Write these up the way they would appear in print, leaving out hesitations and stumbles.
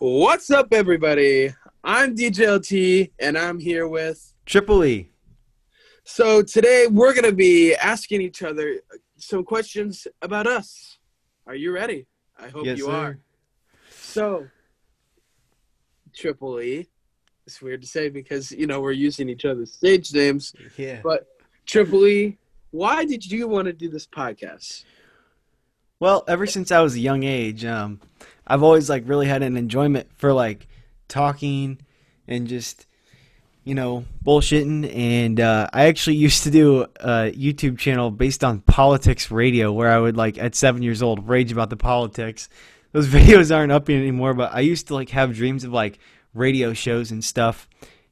What's up, everybody? I'm DJLT, and I'm here with Triple E. So today we're going to be asking each other some questions about us. Are you ready? I hope you are. So, Triple E, it's weird to say because, you know, we're using each other's stage names. Yeah. But Triple E, why did you want to do this podcast? Well, ever since I was a young age, I've always like really had an enjoyment for like talking and just, you know, bullshitting. And I actually used to do a YouTube channel based on politics radio where I would like at 7 years old rage about the politics. Those videos aren't up anymore, but I used to like have dreams of like radio shows and stuff.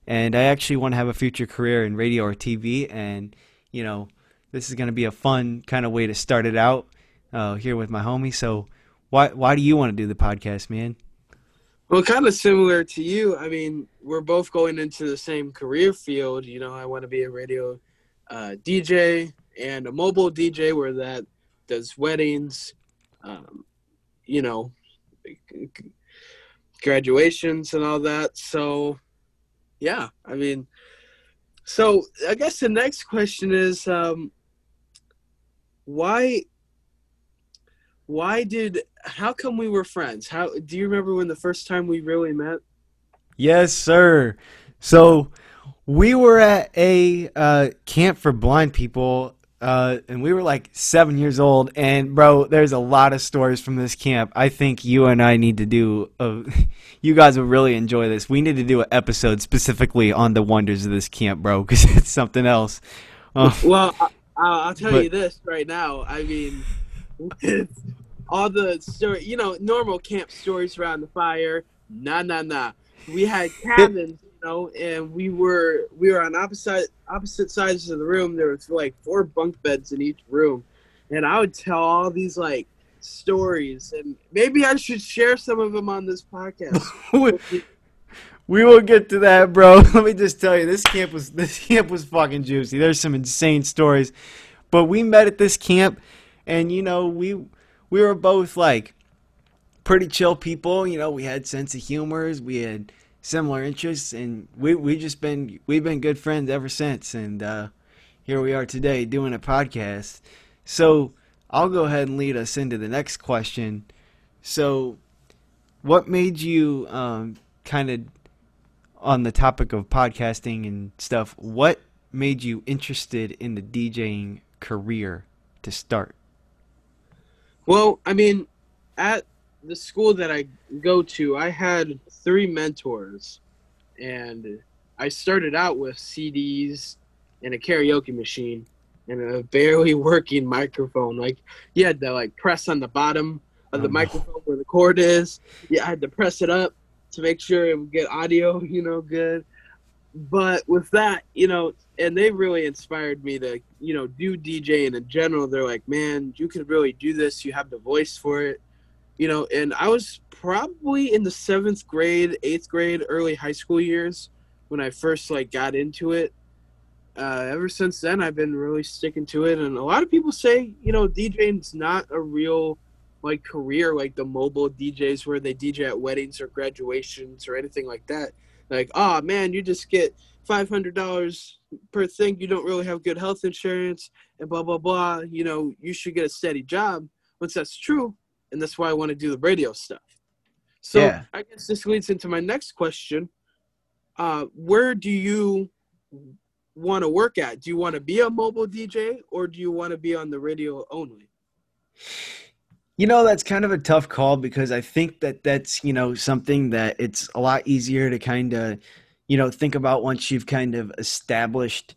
And I actually want to have a future career in radio or TV. And, you know, this is going to be a fun kind of way to start it out here with my homie. So why do you want to do the podcast, man? Well, kind of similar to you. I mean, we're both going into the same career field. You know, I want to be a radio DJ and a mobile DJ where that does weddings, you know, graduations and all that. So, yeah, I mean, so I guess the next question is how come we were friends? How do you remember when the first time we really met? Yes, sir. So we were at a camp for blind people, and we were like 7 years old. And bro, there's a lot of stories from this camp. I think you and I need to do. You guys will really enjoy this. We need to do an episode specifically on the wonders of this camp, bro, because it's something else. Well, I'll tell you this right now. I mean, it's all the story, you know, normal camp stories around the fire. Nah. We had cabins, you know, and we were on opposite sides of the room. There was like four bunk beds in each room, and I would tell all these like stories, and maybe I should share some of them on this podcast. We will get to that, bro. Let me just tell you, this camp was fucking juicy. There's some insane stories, but we met at this camp. And, you know, we were both, like, pretty chill people. You know, we had sense of humors. We had similar interests. And we've been good friends ever since. And here we are today doing a podcast. So I'll go ahead and lead us into the next question. So what made you kind of, on the topic of podcasting and stuff, what made you interested in the DJing career to start? Well, I mean, at the school that I go to, I had three mentors, and I started out with CDs and a karaoke machine and a barely working microphone. Like, you had to, like, press on the bottom of the microphone where the cord is. Yeah, I had to press it up to make sure it would get audio, you know, good. But with that, you know, and they really inspired me to, you know, do DJing in general. They're like, man, you could really do this. You have the voice for it, you know. And I was probably in the 7th grade, 8th grade, early high school years when I first, like, got into it. Ever since then, I've been really sticking to it. And a lot of people say, you know, DJing's not a real, like, career like the mobile DJs where they DJ at weddings or graduations or anything like that. Like, oh, man, you just get $500 per thing. You don't really have good health insurance and blah, blah, blah. You know, you should get a steady job. Once that's true, and that's why I want to do the radio stuff. So yeah. I guess this leads into my next question. Where do you want to work at? Do you want to be a mobile DJ or do you want to be on the radio only? You know, that's kind of a tough call because I think that's, you know, something that it's a lot easier to kind of, you know, think about once you've kind of established,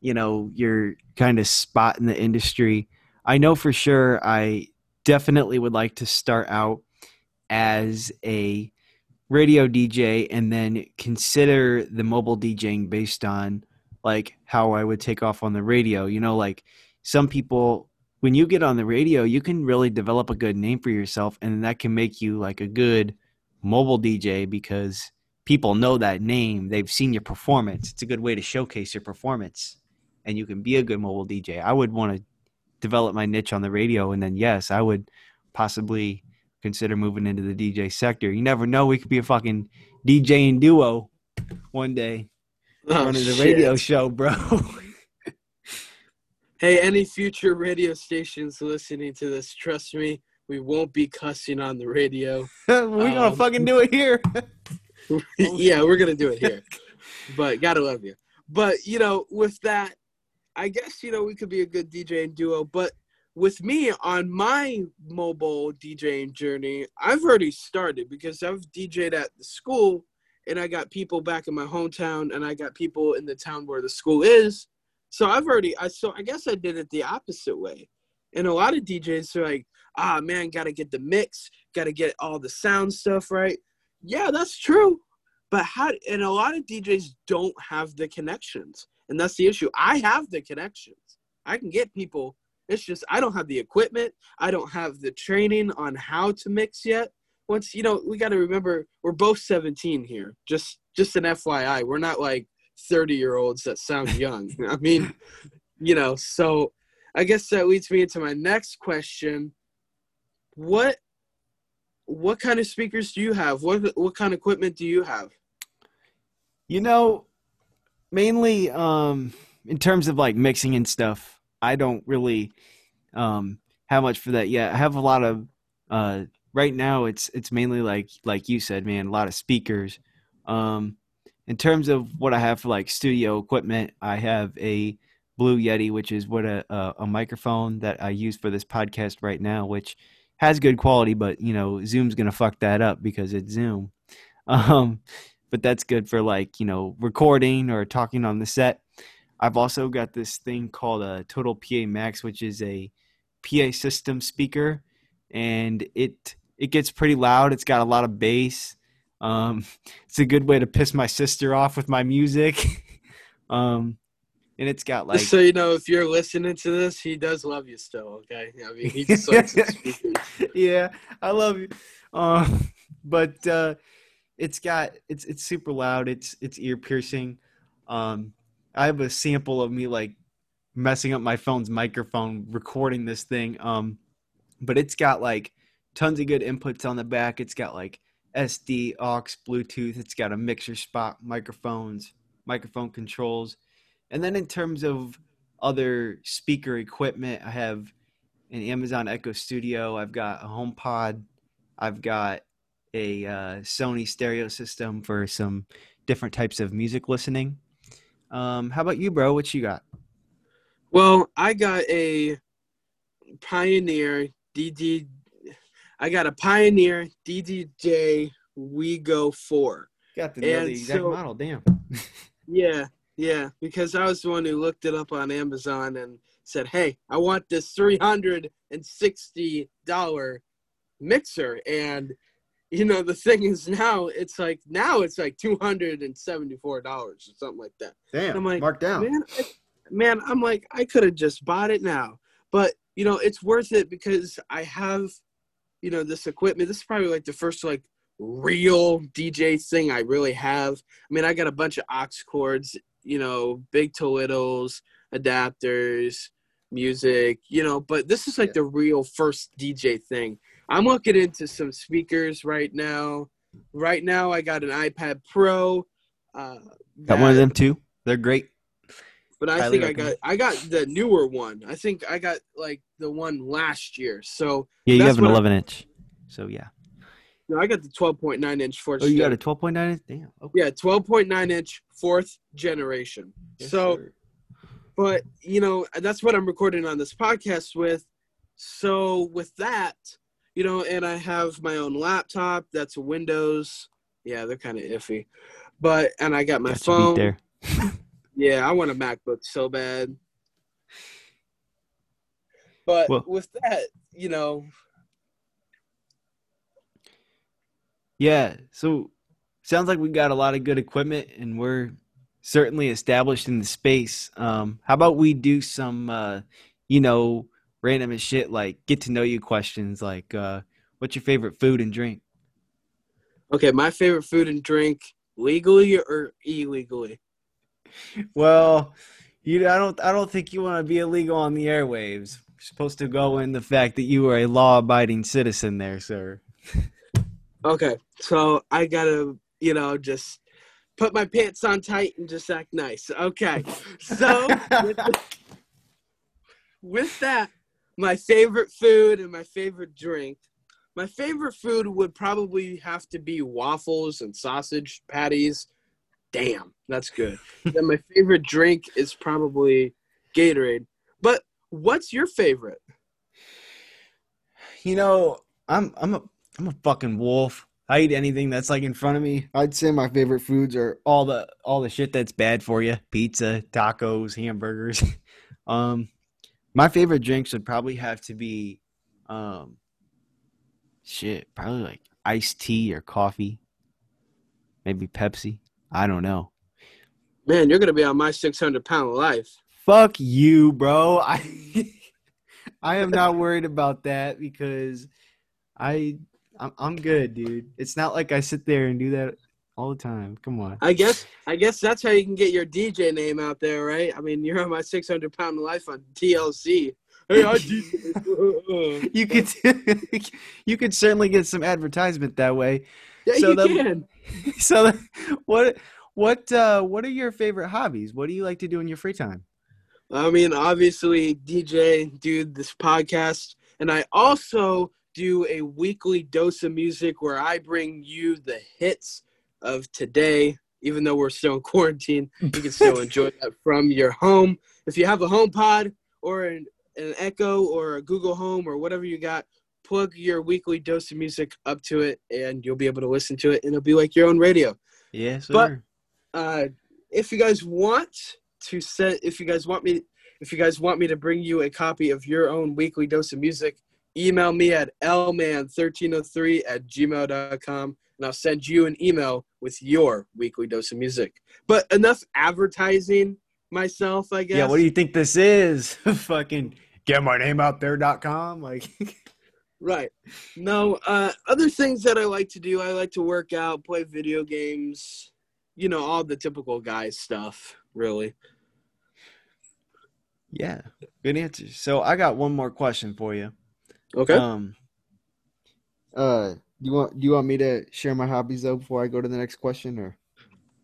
you know, your kind of spot in the industry. I know for sure I definitely would like to start out as a radio DJ and then consider the mobile DJing based on, like, how I would take off on the radio. You know, like, some people, when you get on the radio, you can really develop a good name for yourself, and that can make you like a good mobile DJ because people know that name. They've seen your performance. It's a good way to showcase your performance, and you can be a good mobile DJ. I would want to develop my niche on the radio, and then, yes, I would possibly consider moving into the DJ sector. You never know. We could be a fucking DJing duo one day. Oh, running the radio show, bro. Hey, any future radio stations listening to this, trust me, we won't be cussing on the radio. We're going to fucking do it here. Yeah, we're going to do it here. But got to love you. But, you know, with that, I guess, you know, we could be a good DJing duo. But with me on my mobile DJing journey, I've already started because I've DJed at the school and I got people back in my hometown and I got people in the town where the school is. So I guess I did it the opposite way. And a lot of DJs are like, got to get the mix, got to get all the sound stuff right. Yeah, that's true. But and a lot of DJs don't have the connections. And that's the issue. I have the connections. I can get people. It's just, I don't have the equipment. I don't have the training on how to mix yet. Once, you know, we got to remember we're both 17 here. Just an FYI, we're not like 30-year-olds that sound young. I mean, you know, so I guess that leads me into my next question. What kind of speakers do you have? What kind of equipment do you have? You know, mainly in terms of like mixing and stuff, I don't really have much for that yet. I have a lot of right now it's mainly like you said, man, a lot of speakers. In terms of what I have for like studio equipment, I have a Blue Yeti, which is what a microphone that I use for this podcast right now, which has good quality, but you know, Zoom's going to fuck that up because it's Zoom. But that's good for like, you know, recording or talking on the set. I've also got this thing called a Total PA Max, which is a PA system speaker, and it gets pretty loud. It's got a lot of bass. It's a good way to piss my sister off with my music. And it's got like, just so you know, if you're listening to this, he does love you still. Okay. I mean, he just likes to speak. Yeah. I love you. But it's super loud. It's ear piercing. I have a sample of me like messing up my phone's microphone, recording this thing. But it's got like tons of good inputs on the back. It's got like SD, aux, Bluetooth. It's got a mixer spot, microphones, microphone controls. And then in terms of other speaker equipment, I have an Amazon Echo Studio. I've got a HomePod. I've got a Sony stereo system for some different types of music listening. How about you, bro? What you got? Well, I got a Pioneer DDJ WeGo 4. Got to know the exact model, damn. Yeah, because I was the one who looked it up on Amazon and said, hey, I want this $360 mixer. And, you know, the thing is now it's like $274 or something like that. Damn, I'm like, marked down. Man, I'm like, I could have just bought it now. But, you know, it's worth it because I have – you know, this equipment, this is probably like the first like real DJ thing I really have. I mean, I got a bunch of aux cords, you know, big to littles, adapters, music, you know, but this is like the real first DJ thing. I'm looking into some speakers right now. Right now, I got an iPad Pro. Got one of them too. They're great. But I think I got the newer one. I think I got like the one last year. So yeah, you have an 11-inch. So yeah. No, I got the 12.9-inch fourth. Oh, you got a 12.9-inch? Damn. Okay. Yeah, 12.9-inch fourth generation. Yes, so, sir. But you know, that's what I'm recording on this podcast with. So with that, you know, and I have my own laptop. That's a Windows. Yeah, they're kind of iffy, but and I got my phone. There. Yeah, I want a MacBook so bad. But well, with that, you know. Yeah, so sounds like we got a lot of good equipment, and we're certainly established in the space. How about we do some, you know, random as shit, like get to know you questions, like what's your favorite food and drink? Okay, my favorite food and drink, legally or illegally? Well, I don't think you want to be illegal on the airwaves. You're supposed to go in the fact that you are a law-abiding citizen there, sir. Okay, so I gotta, you know, just put my pants on tight and just act nice. Okay, so with that, my favorite food and my favorite drink. My favorite food would probably have to be waffles and sausage patties. Damn, that's good. Then my favorite drink is probably Gatorade. But what's your favorite? You know, I'm a fucking wolf. I eat anything that's like in front of me. I'd say my favorite foods are all the shit that's bad for you. Pizza, tacos, hamburgers. My favorite drinks would probably have to be probably like iced tea or coffee. Maybe Pepsi. I don't know. Man, you're going to be on my 600-pound life. Fuck you, bro. I am not worried about that because I'm good, dude. It's not like I sit there and do that all the time. Come on. I guess that's how you can get your DJ name out there, right? I mean, you're on my 600-pound life on TLC. Hey, I DJ. you could certainly get some advertisement that way. Yeah, so you can. So what are your favorite hobbies? What do you like to do in your free time? I mean, obviously, DJ, dude, this podcast, and I also do a weekly dose of music where I bring you the hits of today. Even though we're still in quarantine, you can still enjoy that from your home. If you have a HomePod or an Echo or a Google Home or whatever you got, plug your weekly dose of music up to it and you'll be able to listen to it and it'll be like your own radio. Yes, sir. But if you guys want me to bring you a copy of your own weekly dose of music, email me at lman1303@gmail.com and I'll send you an email with your weekly dose of music. But enough advertising myself, I guess. Yeah, what do you think this is? Fucking getmynameoutthere.com? Right. No, other things that I like to do, I like to work out, play video games, you know, all the typical guy stuff, really. Yeah, good answer. So I got one more question for you. Okay. Do you want me to share my hobbies, though, before I go to the next question? Or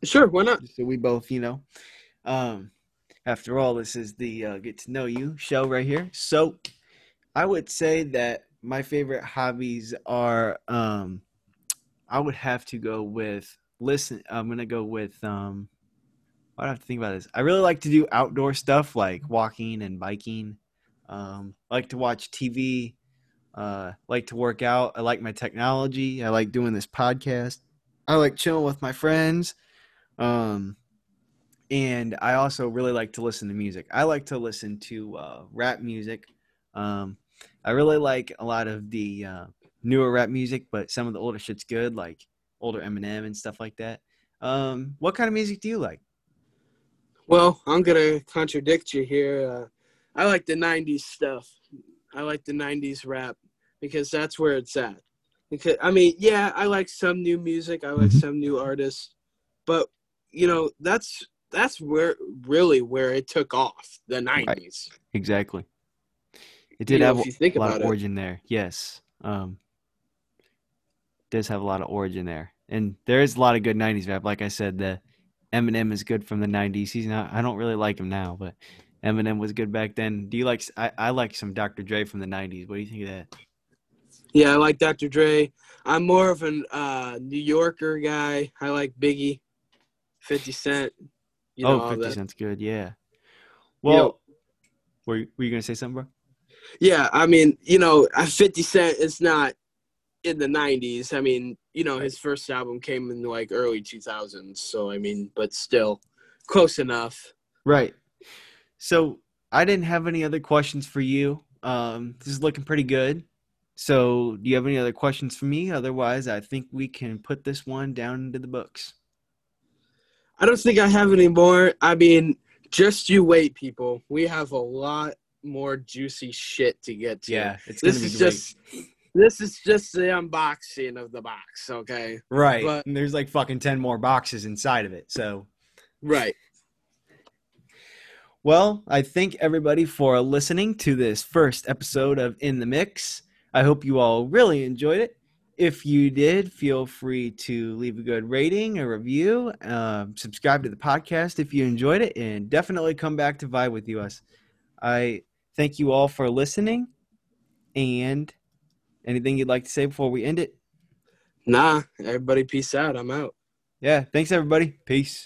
sure, why not? So we both, you know. After all, this is the Get to Know You show right here. So I would say that my favorite hobbies are, I would have to go with, I have to think about this. I really like to do outdoor stuff like walking and biking. I like to watch TV, like to work out. I like my technology. I like doing this podcast. I like chilling with my friends. And I also really like to listen to music. I like to listen to rap music. I really like a lot of the newer rap music, but some of the older shit's good, like older Eminem and stuff like that. What kind of music do you like? Well, I'm going to contradict you here. I like the 90s stuff. I like the 90s rap because that's where it's at. Because, I mean, yeah, I like some new music. I like some new artists. But, you know, that's where it took off, the 90s. Right. Exactly. It did have a lot of origin there. Yes. It does have a lot of origin there. And there is a lot of good 90s rap. Like I said, the Eminem is good from the 90s. I don't really like him now, but Eminem was good back then. Do you like – I like some Dr. Dre from the 90s. What do you think of that? Yeah, I like Dr. Dre. I'm more of a New Yorker guy. I like Biggie, 50 Cent. You know, 50 Cent's good, yeah. Well, you know, were you going to say something, bro? Yeah, I mean, you know, 50 Cent is not in the 90s. I mean, you know, his first album came in, like, early 2000s. So, I mean, but still close enough. Right. So I didn't have any other questions for you. This is looking pretty good. So do you have any other questions for me? Otherwise, I think we can put this one down into the books. I don't think I have any more. I mean, just you wait, people. We have a lot more juicy shit to get to. Yeah, this is just the unboxing of the box, okay? Right. But, and there's like fucking 10 more boxes inside of it, so. Right. Well, I thank everybody for listening to this first episode of In the Mix. I hope you all really enjoyed it. If you did, feel free to leave a good rating, a review, subscribe to the podcast if you enjoyed it, and definitely come back to vibe with us. I thank you all for listening, and anything you'd like to say before we end it? Nah, everybody peace out. I'm out. Yeah, thanks everybody. Peace.